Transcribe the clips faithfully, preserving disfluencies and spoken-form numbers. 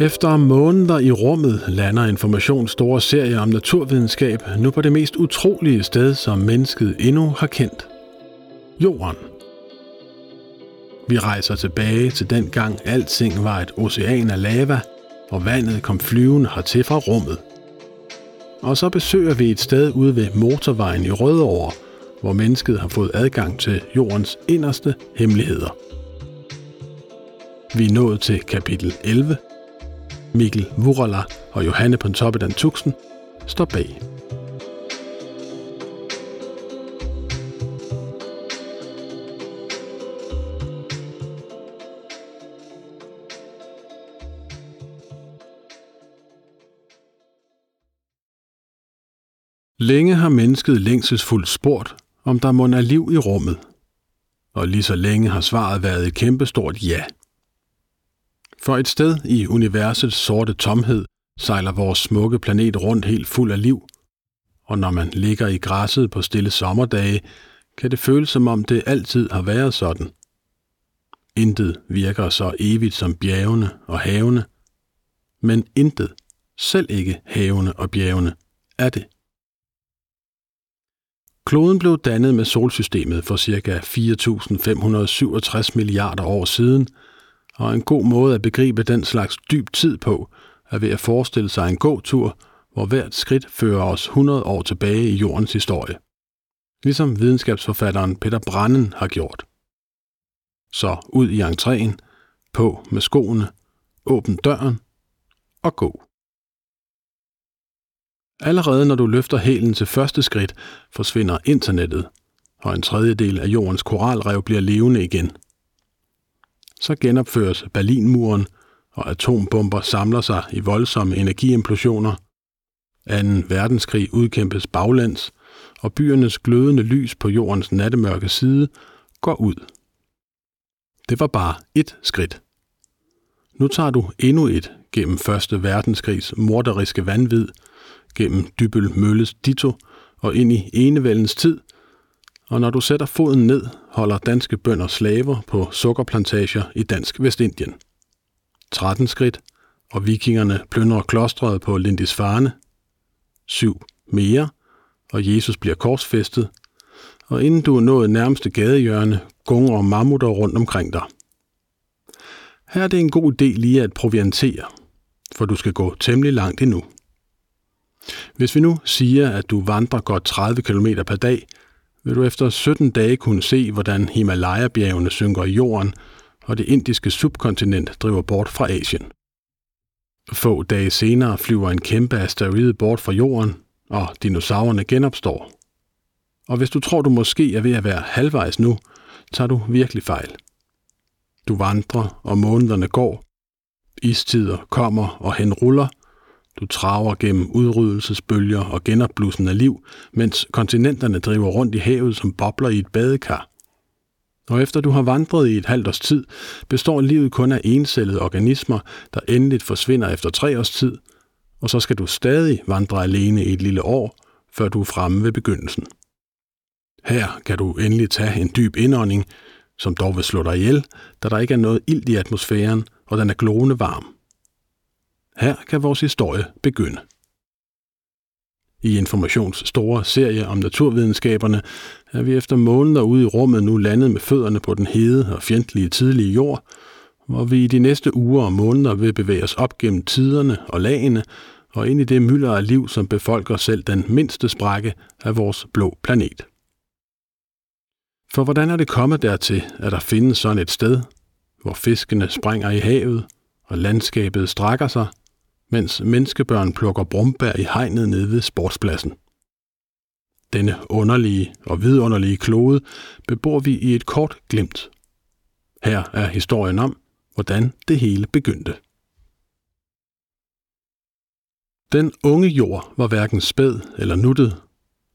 Efter måneder i rummet lander Informations store serie om naturvidenskab nu på det mest utrolige sted, som mennesket endnu har kendt. Jorden. Vi rejser tilbage til dengang alting var et ocean af lava, hvor vandet kom flyvende hertil fra rummet. Og så besøger vi et sted ude ved motorvejen i Rødovre, hvor mennesket har fået adgang til jordens inderste hemmeligheder. Vi er nået til kapitel elleve. Mikkel Murrøller og Johanne Pontoppidan Thuxen står bag. Længe har mennesket længselsfuldt spurgt, om der mon er liv i rummet. Og lige så længe har svaret været et kæmpestort ja. For et sted i universets sorte tomhed sejler vores smukke planet rundt helt fuld af liv, og når man ligger i græsset på stille sommerdage, kan det føles som om det altid har været sådan. Intet virker så evigt som bjergene og havene, men intet, selv ikke havene og bjergene, er det. Kloden blev dannet med solsystemet for ca. fire tusind fem hundrede syvogtres milliarder år siden, og en god måde at begribe den slags dyb tid på, er ved at forestille sig en gåtur, hvor hvert skridt fører os hundrede år tilbage i jordens historie. Ligesom videnskabsforfatteren Peter Brannen har gjort. Så ud i entréen, på med skoene, åbn døren og gå. Allerede når du løfter hælen til første skridt, forsvinder internettet, og en tredjedel af jordens koralrev bliver levende igen. Så genopføres Berlinmuren, og atombomber samler sig i voldsomme energiimplosioner. Anden verdenskrig udkæmpes baglæns, og byernes glødende lys på jordens nattemørke side går ud. Det var bare ét skridt. Nu tager du endnu et gennem Første Verdenskrigs morderiske vanvid, gennem Dybøl Mølles ditto og ind i enevældens tid, og når du sætter foden ned, holder danske bønder slaver på sukkerplantager i Dansk Vestindien. tretten skridt, og vikingerne plyndrer klostret på Lindisfarne. syv mere, og Jesus bliver korsfæstet, og inden du er nået nærmeste gadehjørne, gunger og mammutter rundt omkring dig. Her er det en god idé lige at proviantere, for du skal gå temmelig langt endnu. Hvis vi nu siger, at du vandrer godt tredive kilometer per dag, vil du efter sytten dage kunne se, hvordan Himalaya-bjergene synker i jorden, og det indiske subkontinent driver bort fra Asien. Få dage senere flyver en kæmpe asteroide bort fra jorden, og dinosaurerne genopstår. Og hvis du tror, du måske er ved at være halvvejs nu, tager du virkelig fejl. Du vandrer, og månederne går. Istider kommer og henruller. Du traver gennem udryddelsesbølger og genopblussen af liv, mens kontinenterne driver rundt i havet som bobler i et badekar. Og efter du har vandret i et halvt års tid, består livet kun af encellede organismer, der endeligt forsvinder efter tre års tid, og så skal du stadig vandre alene i et lille år, før du er fremme ved begyndelsen. Her kan du endelig tage en dyb indånding, som dog vil slå dig ihjel, da der ikke er noget ilt i atmosfæren, og den er glående varm. Her kan vores historie begynde. I Informations store serie om naturvidenskaberne er vi efter måneder ude i rummet nu landet med fødderne på den hede og fjendtlige tidlige jord, hvor vi i de næste uger og måneder vil bevæge os op gennem tiderne og lagene og ind i det mylder af liv, som befolker selv den mindste sprække af vores blå planet. For hvordan er det kommet dertil, at der findes sådan et sted, hvor fiskene springer i havet, og landskabet strækker sig, mens menneskebørn plukker brumbær i hegnet nede ved sportspladsen. Denne underlige og vidunderlige klode bebor vi i et kort glimt. Her er historien om, hvordan det hele begyndte. Den unge jord var hverken spæd eller nuttet.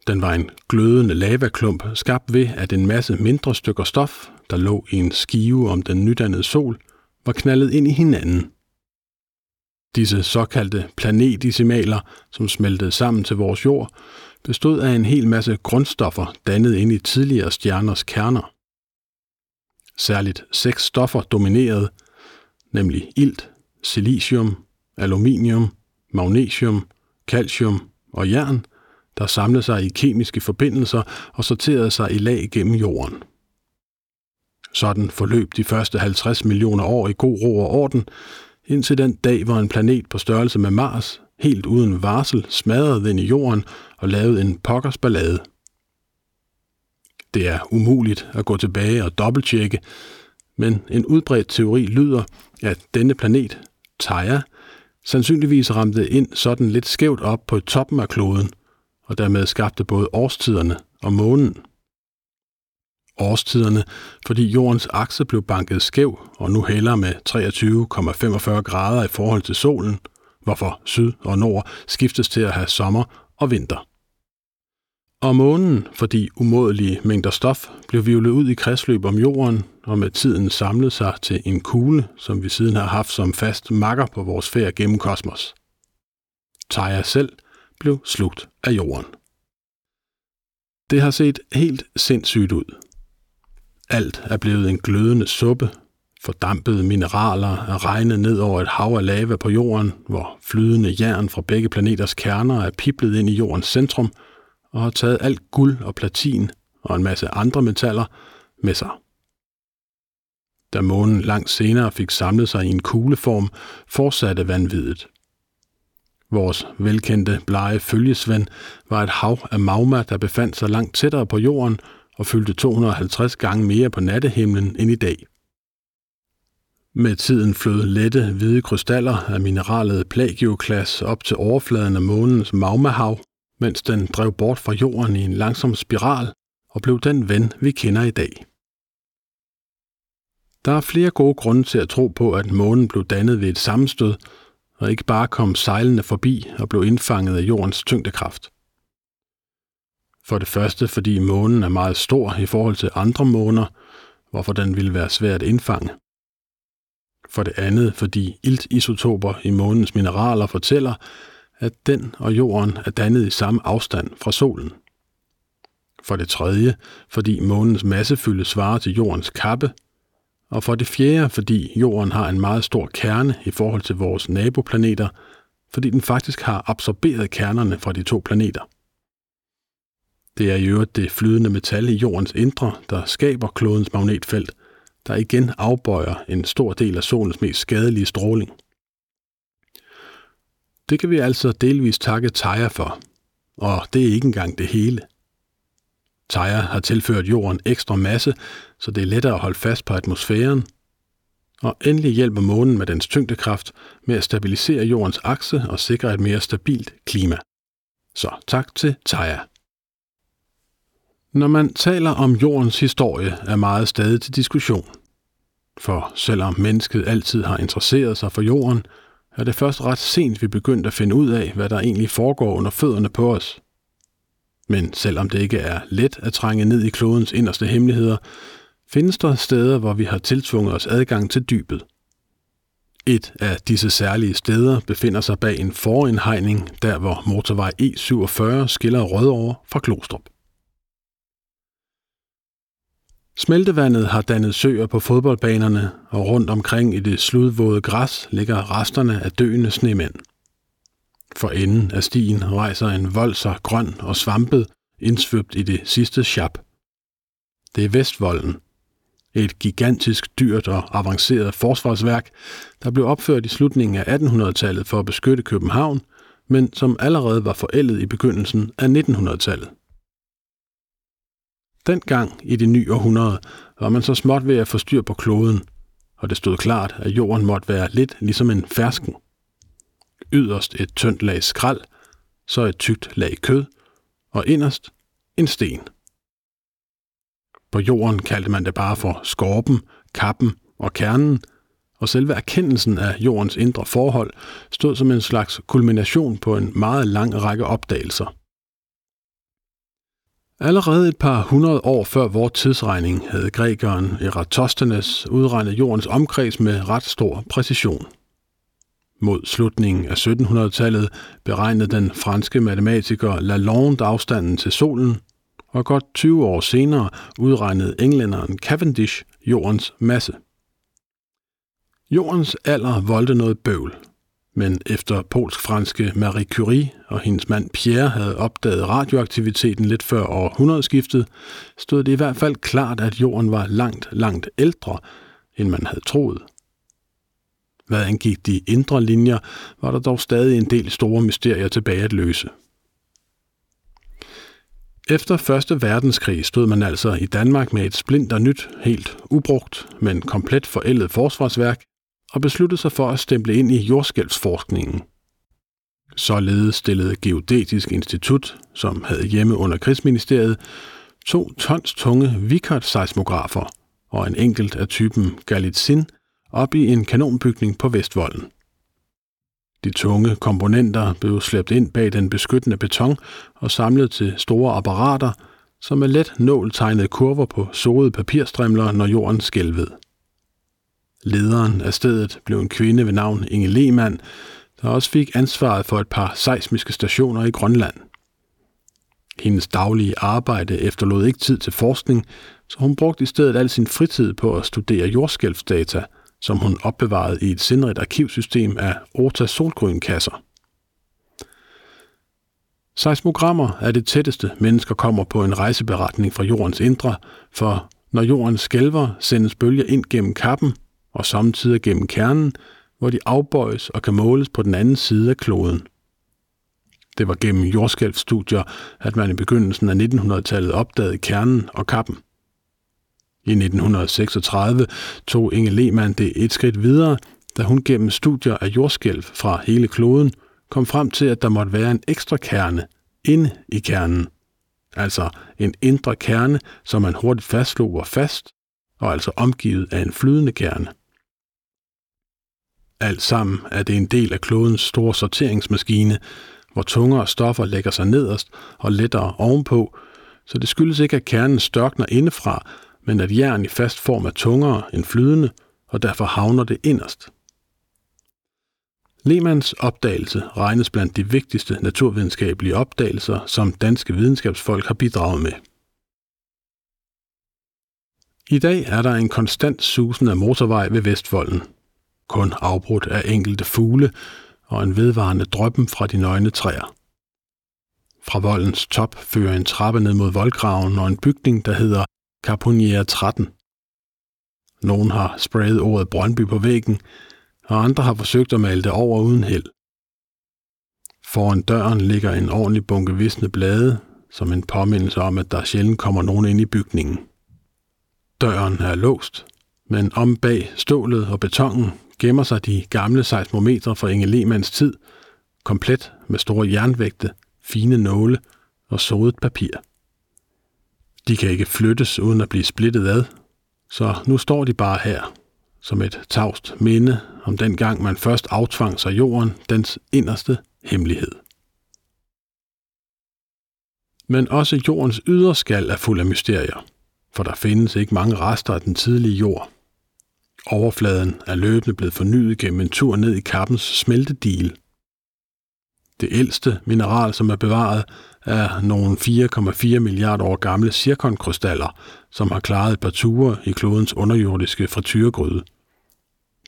Den var en glødende lavaklump, skabt ved, at en masse mindre stykker stof, der lå i en skive om den nydannede sol, var knaldet ind i hinanden. Disse såkaldte planetdecimaler, som smeltede sammen til vores jord, bestod af en hel masse grundstoffer dannet inde i tidligere stjerners kerner. Særligt seks stoffer dominerede, nemlig ilt, silicium, aluminium, magnesium, calcium og jern, der samlede sig i kemiske forbindelser og sorterede sig i lag gennem jorden. Sådan forløb de første halvtreds millioner år i god ro og orden, indtil den dag, hvor en planet på størrelse med Mars, helt uden varsel, smadrede ind i jorden og lavede en pokkers ballade. Det er umuligt at gå tilbage og dobbelttjekke, men en udbredt teori lyder, at denne planet, Theia, sandsynligvis ramte ind sådan lidt skævt op på toppen af kloden, og dermed skabte både årstiderne og månen. Årstiderne, fordi jordens akse blev banket skæv, og nu hælder med treogtyve komma femogfyrre grader i forhold til solen, hvorfor syd og nord skiftes til at have sommer og vinter. Og månen, fordi umådelige mængder stof blev hvirvlet ud i kredsløb om jorden, og med tiden samlede sig til en kugle, som vi siden har haft som fast makker på vores færd gennem kosmos. Theia selv blev slugt af jorden. Det har set helt sindssygt ud. Alt er blevet en glødende suppe, fordampede mineraler er regnet ned over et hav af lava på jorden, hvor flydende jern fra begge planeters kerner er piblet ind i jordens centrum, og har taget alt guld og platin og en masse andre metaller med sig. Da månen langt senere fik samlet sig i en kugleform, fortsatte vanvittigt. Vores velkendte blege følgesvend var et hav af magma, der befandt sig langt tættere på jorden og fyldte to hundrede og halvtreds gange mere på nattehimlen end i dag. Med tiden flød lette, hvide krystaller af mineralet plagioklas op til overfladen af månens magmahav, mens den drev bort fra jorden i en langsom spiral og blev den ven, vi kender i dag. Der er flere gode grunde til at tro på, at månen blev dannet ved et sammenstød, og ikke bare kom sejlende forbi og blev indfanget af jordens tyngdekraft. For det første, fordi månen er meget stor i forhold til andre måner, hvorfor den ville være svær at indfange. For det andet, fordi iltisotoper i månens mineraler fortæller, at den og jorden er dannet i samme afstand fra solen. For det tredje, fordi månens massefylde svarer til jordens kappe. Og for det fjerde, fordi jorden har en meget stor kerne i forhold til vores naboplaneter, fordi den faktisk har absorberet kernerne fra de to planeter. Det er i øvrigt det flydende metal i jordens indre, der skaber klodens magnetfelt, der igen afbøjer en stor del af solens mest skadelige stråling. Det kan vi altså delvis takke Theia for, og det er ikke engang det hele. Theia har tilført jorden ekstra masse, så det er lettere at holde fast på atmosfæren. Og endelig hjælper månen med dens tyngdekraft med at stabilisere jordens akse og sikre et mere stabilt klima. Så tak til Theia. Når man taler om jordens historie, er meget stadig til diskussion. For selvom mennesket altid har interesseret sig for jorden, er det først ret sent, vi begyndte at finde ud af, hvad der egentlig foregår under fødderne på os. Men selvom det ikke er let at trænge ned i klodens inderste hemmeligheder, findes der steder, hvor vi har tiltvunget os adgang til dybet. Et af disse særlige steder befinder sig bag en forindhegning, der hvor motorvej E syvogfyrre skiller Rødovre fra Glostrup. Smeltevandet har dannet søer på fodboldbanerne, og rundt omkring i det sludvåde græs ligger resterne af døende snemænd. For enden af stien rejser en voldser grøn og svampet, indsvøbt i det sidste sjap. Det er Vestvolden, et gigantisk dyrt og avanceret forsvarsværk, der blev opført i slutningen af attenhundredetallet for at beskytte København, men som allerede var forældet i begyndelsen af nittenhundredetallet. Dengang i det nye århundrede var man så småt ved at få styr på kloden, og det stod klart, at jorden måtte være lidt ligesom en fersken. Yderst et tyndt lag skrald, så et tykt lag kød, og inderst en sten. På jorden kaldte man det bare for skorpen, kappen og kernen, og selve erkendelsen af jordens indre forhold stod som en slags kulmination på en meget lang række opdagelser. Allerede et par hundrede år før vor tidsregning havde grækeren Eratosthenes udregnet jordens omkreds med ret stor præcision. Mod slutningen af syttenhundredetallet beregnede den franske matematiker Lalonde afstanden til solen, og godt tyve år senere udregnede englænderen Cavendish jordens masse. Jordens alder voldte noget bøvl, Men efter polsk-franske Marie Curie og hendes mand Pierre havde opdaget radioaktiviteten lidt før århundredeskiftet, stod det i hvert fald klart, at jorden var langt, langt ældre, end man havde troet. Hvad angik de indre linjer, var der dog stadig en del store mysterier tilbage at løse. Efter første verdenskrig stod man altså i Danmark med et splinter nyt, helt ubrugt, men komplet forældet forsvarsværk, og besluttede sig for at stemple ind i jordskælvsforskningen. Således stillede Geodetisk Institut, som havde hjemme under Krigsministeriet, to tons tunge Wiechert-seismografer og en enkelt af typen Galitzin op i en kanonbygning på Vestvolden. De tunge komponenter blev slæbt ind bag den beskyttende beton og samlet til store apparater, som med let nål tegnede kurver på sårede papirstrimler, når jorden skælvede. Lederen af stedet blev en kvinde ved navn Inge Lehmann, der også fik ansvaret for et par seismiske stationer i Grønland. Hendes daglige arbejde efterlod ikke tid til forskning, så hun brugte i stedet al sin fritid på at studere jordskælvsdata, som hun opbevarede i et sindrigt arkivsystem af Orta-solgrønkasser. Seismogrammer er det tætteste, mennesker kommer på en rejseberetning fra jordens indre, for når jorden skælver, sendes bølger ind gennem kappen og samtidig gennem kernen, hvor de afbøjes og kan måles på den anden side af kloden. Det var gennem jordskælvstudier, at man i begyndelsen af nittenhundredetallet opdagede kernen og kappen. I nitten seksogtredive tog Inge Lehmann det et skridt videre, da hun gennem studier af jordskælv fra hele kloden kom frem til, at der måtte være en ekstra kerne inde i kernen. Altså en indre kerne, som man hurtigt fastslog var fast, og altså omgivet af en flydende kerne. Alt sammen er det en del af klodens store sorteringsmaskine, hvor tungere stoffer lægger sig nederst og lettere ovenpå, så det skyldes ikke, at kernen størkner indefra, men at jern i fast form er tungere end flydende, og derfor havner det inderst. Lehmanns opdagelse regnes blandt de vigtigste naturvidenskabelige opdagelser, som danske videnskabsfolk har bidraget med. I dag er der en konstant susen af motorvej ved Vestvolden, kun afbrudt af enkelte fugle og en vedvarende dryppen fra de nøgne træer. Fra voldens top fører en trappe ned mod voldgraven og en bygning, der hedder Caponiere tretten. Nogen har sprayet ordet Brøndby på væggen, og andre har forsøgt at male det over uden held. Foran døren ligger en ordentlig bunke visne blade, som en påmindelse om, at der sjældent kommer nogen ind i bygningen. Døren er låst, men om bag stålet og betongen gemmer sig de gamle seismometre fra Inge Lehmanns tid, komplet med store jernvægte, fine nåle og sådet papir. De kan ikke flyttes uden at blive splittet ad, så nu står de bare her, som et tavst minde om den gang man først aftvang sig jorden, dens inderste hemmelighed. Men også jordens yderskal er fuld af mysterier, for der findes ikke mange rester af den tidlige jord. Overfladen er løbende blevet fornyet gennem en tur ned i kappens smeltedigel. Det ældste mineral, som er bevaret, er nogle fire komma fire milliarder år gamle zirkonkrystaller, som har klaret et par ture i klodens underjordiske frityrgryde.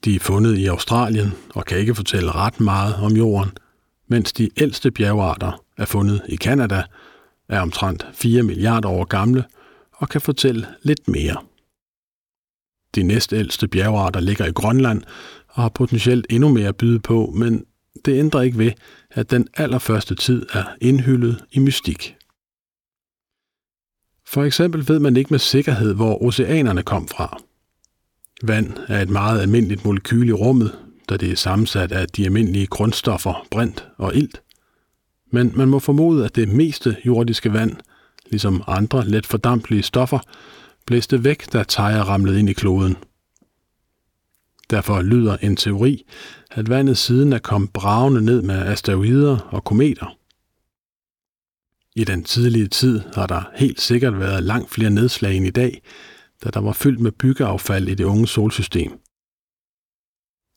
De er fundet i Australien og kan ikke fortælle ret meget om jorden, mens de ældste bjergarter er fundet i Canada, er omtrent fire milliarder år gamle og kan fortælle lidt mere. De næstældste bjergarter ligger i Grønland og har potentielt endnu mere at byde på, men det ændrer ikke ved, at den allerførste tid er indhyllet i mystik. For eksempel ved man ikke med sikkerhed, hvor oceanerne kom fra. Vand er et meget almindeligt molekyl i rummet, da det er sammensat af de almindelige grundstoffer brint og ilt. Men man må formode, at det meste jordiske vand, ligesom andre let fordampelige stoffer, blæste væk, da tejer ramlede ind i kloden. Derfor lyder en teori, at vandet siden er kommet bragende ned med asteroider og kometer. I den tidlige tid har der helt sikkert været langt flere nedslag end i dag, da der var fyldt med byggeaffald i det unge solsystem.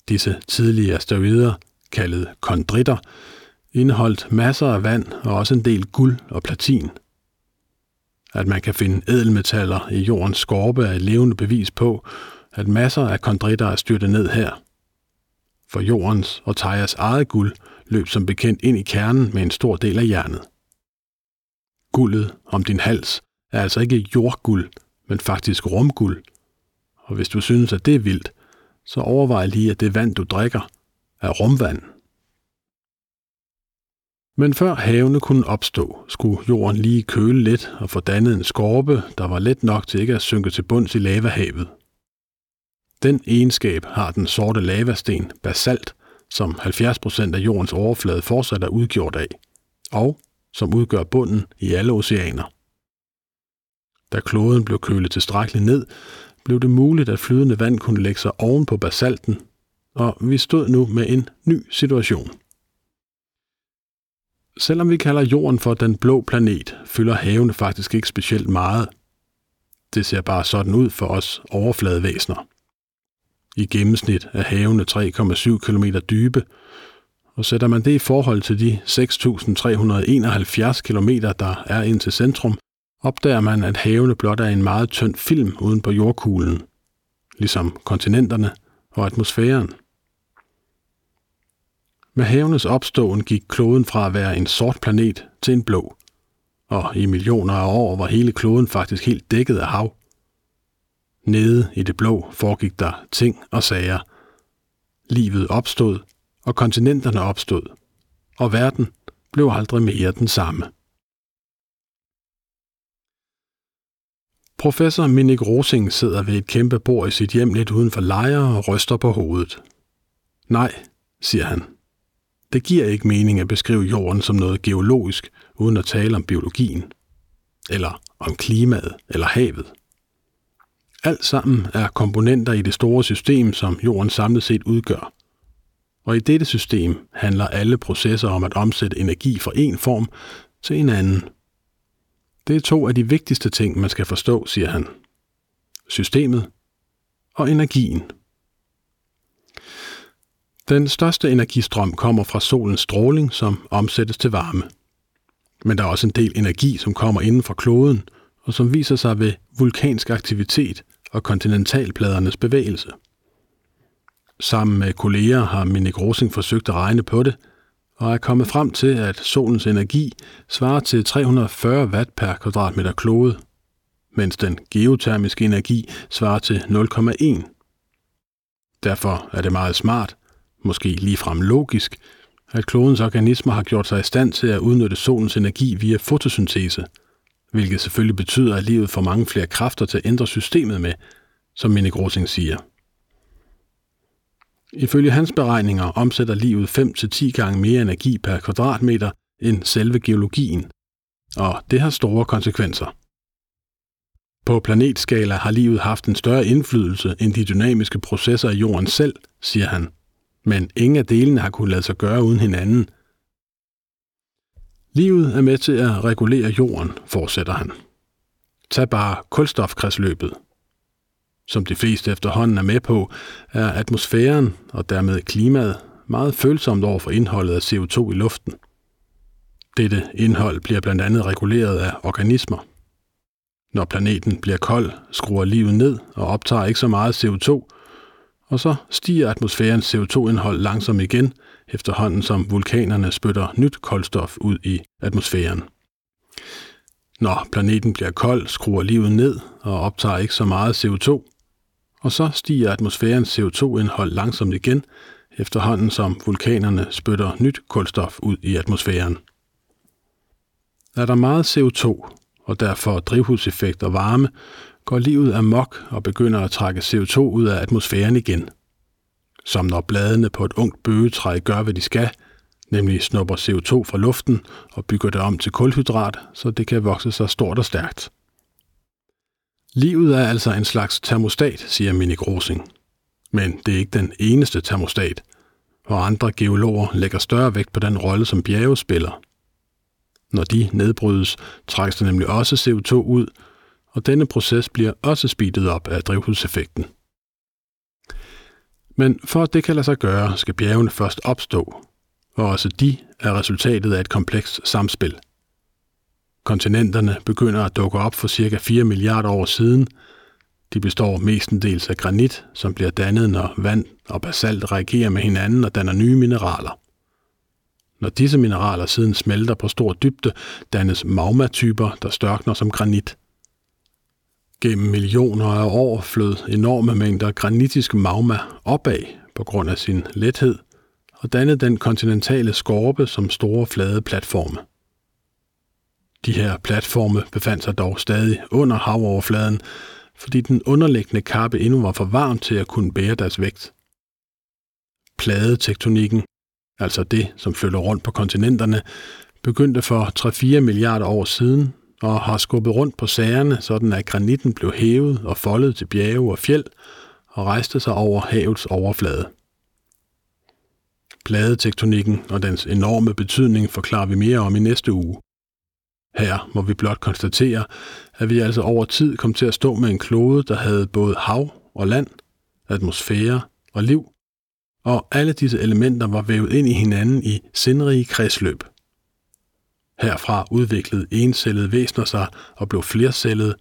Disse tidlige asteroider, kaldet kondritter, indeholdt masser af vand og også en del guld og platin. At man kan finde ædelmetaller i jordens skorpe er et levende bevis på, at masser af kondritter er styrtet ned her. for jordens og Thejas eget guld løb som bekendt ind i kernen med en stor del af jernet. Guldet om din hals er altså ikke jordguld, men faktisk rumguld. Og hvis du synes, at det er vildt, så overvej lige, at det vand, du drikker, er rumvand. Men før havene kunne opstå, skulle jorden lige køle lidt og få dannet en skorpe, der var let nok til ikke at synke til bunds i lavahavet. Den egenskab har den sorte lavasten basalt, som halvfjerds procent af jordens overflade fortsat er udgjort af, og som udgør bunden i alle oceaner. Da kloden blev kølet tilstrækkeligt ned, blev det muligt, at flydende vand kunne lægge sig oven på basalten, og vi stod nu med en ny situation. Selvom vi kalder jorden for den blå planet, fylder havene faktisk ikke specielt meget. Det ser bare sådan ud for os overfladevæsener. I gennemsnit er havene tre komma syv kilometer dybe, og sætter man det i forhold til de seks tusind tre hundrede og enoghalvfjerds kilometer, der er ind til centrum, opdager man, at havene blot er en meget tynd film uden på jordkuglen, ligesom kontinenterne og atmosfæren. Med havenes opståen gik kloden fra at være en sort planet til en blå, og i millioner af år var hele kloden faktisk helt dækket af hav. Nede i det blå foregik der ting og sager. Livet opstod, og kontinenterne opstod, og verden blev aldrig mere den samme. Professor Minik Rosing sidder ved et kæmpe bord i sit hjem lidt uden for Lejre og ryster på hovedet. Nej, siger han. Det giver ikke mening at beskrive jorden som noget geologisk, uden at tale om biologien, eller om klimaet eller havet. Alt sammen er komponenter i det store system, som jorden samlet set udgør. Og i dette system handler alle processer om at omsætte energi fra en form til en anden. Det er to af de vigtigste ting, man skal forstå, siger han. Systemet og energien. Den største energistrøm kommer fra solens stråling, som omsættes til varme. Men der er også en del energi, som kommer inden fra kloden, og som viser sig ved vulkansk aktivitet og kontinentalpladernes bevægelse. Sammen med kolleger har Minik Rosing forsøgt at regne på det, og er kommet frem til, at solens energi svarer til tre hundrede og fyrre watt per kvadratmeter klode, mens den geotermiske energi svarer til nul komma en. Derfor er det meget smart, måske ligefrem logisk, at klodens organismer har gjort sig i stand til at udnytte solens energi via fotosyntese, hvilket selvfølgelig betyder, at livet får mange flere kræfter til at ændre systemet med, som Minik Rosing siger. Ifølge hans beregninger omsætter livet fem til ti gange mere energi per kvadratmeter end selve geologien, og det har store konsekvenser. På planetskala har livet haft en større indflydelse end de dynamiske processer i jorden selv, siger han, men ingen af delene har kunnet lade sig gøre uden hinanden. Livet er med til at regulere jorden, fortsætter han. Tag bare kulstofkredsløbet. Som de fleste efterhånden er med på, er atmosfæren og dermed klimaet meget følsomt over for indholdet af C O to i luften. Dette indhold bliver blandt andet reguleret af organismer. Når planeten bliver kold, skruer livet ned og optager ikke så meget C O to, og så stiger atmosfærens C O to indhold langsomt igen, efterhånden som vulkanerne spytter nyt koldstof ud i atmosfæren. Når planeten bliver kold, skruer livet ned og optager ikke så meget C O to, og så stiger atmosfærens C O to indhold langsomt igen, efterhånden som vulkanerne spytter nyt kulstof ud i atmosfæren. Er der meget C O to, og derfor drivhuseffekt og varme, går livet amok og begynder at trække C O to ud af atmosfæren igen. Som når bladene på et ungt bøgetræ gør, hvad de skal, nemlig snupper C O to fra luften og bygger det om til kulhydrat, så det kan vokse sig stort og stærkt. Livet er altså en slags termostat, siger Minik Rosing. Men det er ikke den eneste termostat, og andre geologer lægger større vægt på den rolle, som bjerge spiller. Når de nedbrydes, trækkes der nemlig også C O to ud, og denne proces bliver også speedet op af drivhuseffekten. Men for at det kan lade sig gøre, skal bjergene først opstå, og også de er resultatet af et komplekst samspil. Kontinenterne begynder at dukke op for cirka fire milliarder år siden, De består mestendels af granit, som bliver dannet, når vand og basalt reagerer med hinanden og danner nye mineraler. Når disse mineraler siden smelter på stor dybde, dannes magmatyper, der størkner som granit. Gennem millioner af år flød enorme mængder granitisk magma opad på grund af sin lethed og dannede den kontinentale skorpe som store flade platforme. De her platforme befandt sig dog stadig under havoverfladen, fordi den underliggende kappe endnu var for varm til at kunne bære deres vægt. Pladetektonikken, altså det, som flytter rundt på kontinenterne, begyndte for tre til fire milliarder år siden og har skubbet rundt på sagerne, sådan at granitten blev hævet og foldet til bjerge og fjeld og rejste sig over havets overflade. Pladetektonikken og dens enorme betydning forklarer vi mere om i næste uge. Her må vi blot konstatere, at vi altså over tid kom til at stå med en klode, der havde både hav og land, atmosfære og liv, og alle disse elementer var vævet ind i hinanden i sindrige kredsløb. Herfra udviklede encellede væsener sig og blev flercellede,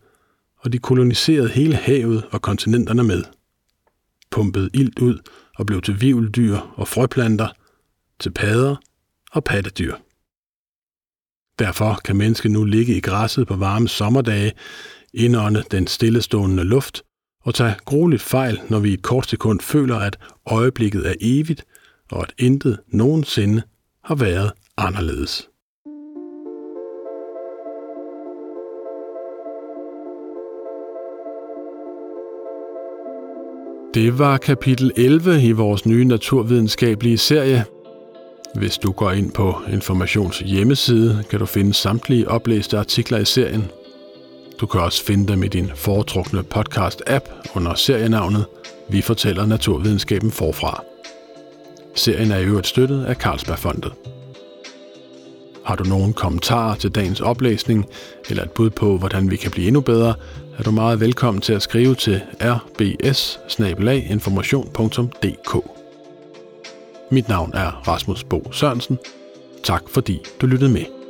og de koloniserede hele havet og kontinenterne med. Pumpede ilt ud og blev til hvirveldyr og frøplanter, til padder og pattedyr. Derfor kan mennesket nu ligge i græsset på varme sommerdage, indånde den stillestående luft og tage grueligt fejl, når vi i et kort sekund føler, at øjeblikket er evigt og at intet nogensinde har været anderledes. Det var kapitel elleve i vores nye naturvidenskabelige serie. Hvis du går ind på Informations hjemmeside, kan du finde samtlige oplæste artikler i serien. Du kan også finde dem i din foretrukne podcast-app under serienavnet Vi fortæller naturvidenskaben forfra. Serien er i øvrigt støttet af Carlsbergfondet. Har du nogen kommentarer til dagens oplæsning, eller et bud på, hvordan vi kan blive endnu bedre, er du meget velkommen til at skrive til r b s bindestreg information punktum d k. Mit navn er Rasmus Bo Sørensen. Tak fordi du lyttede med.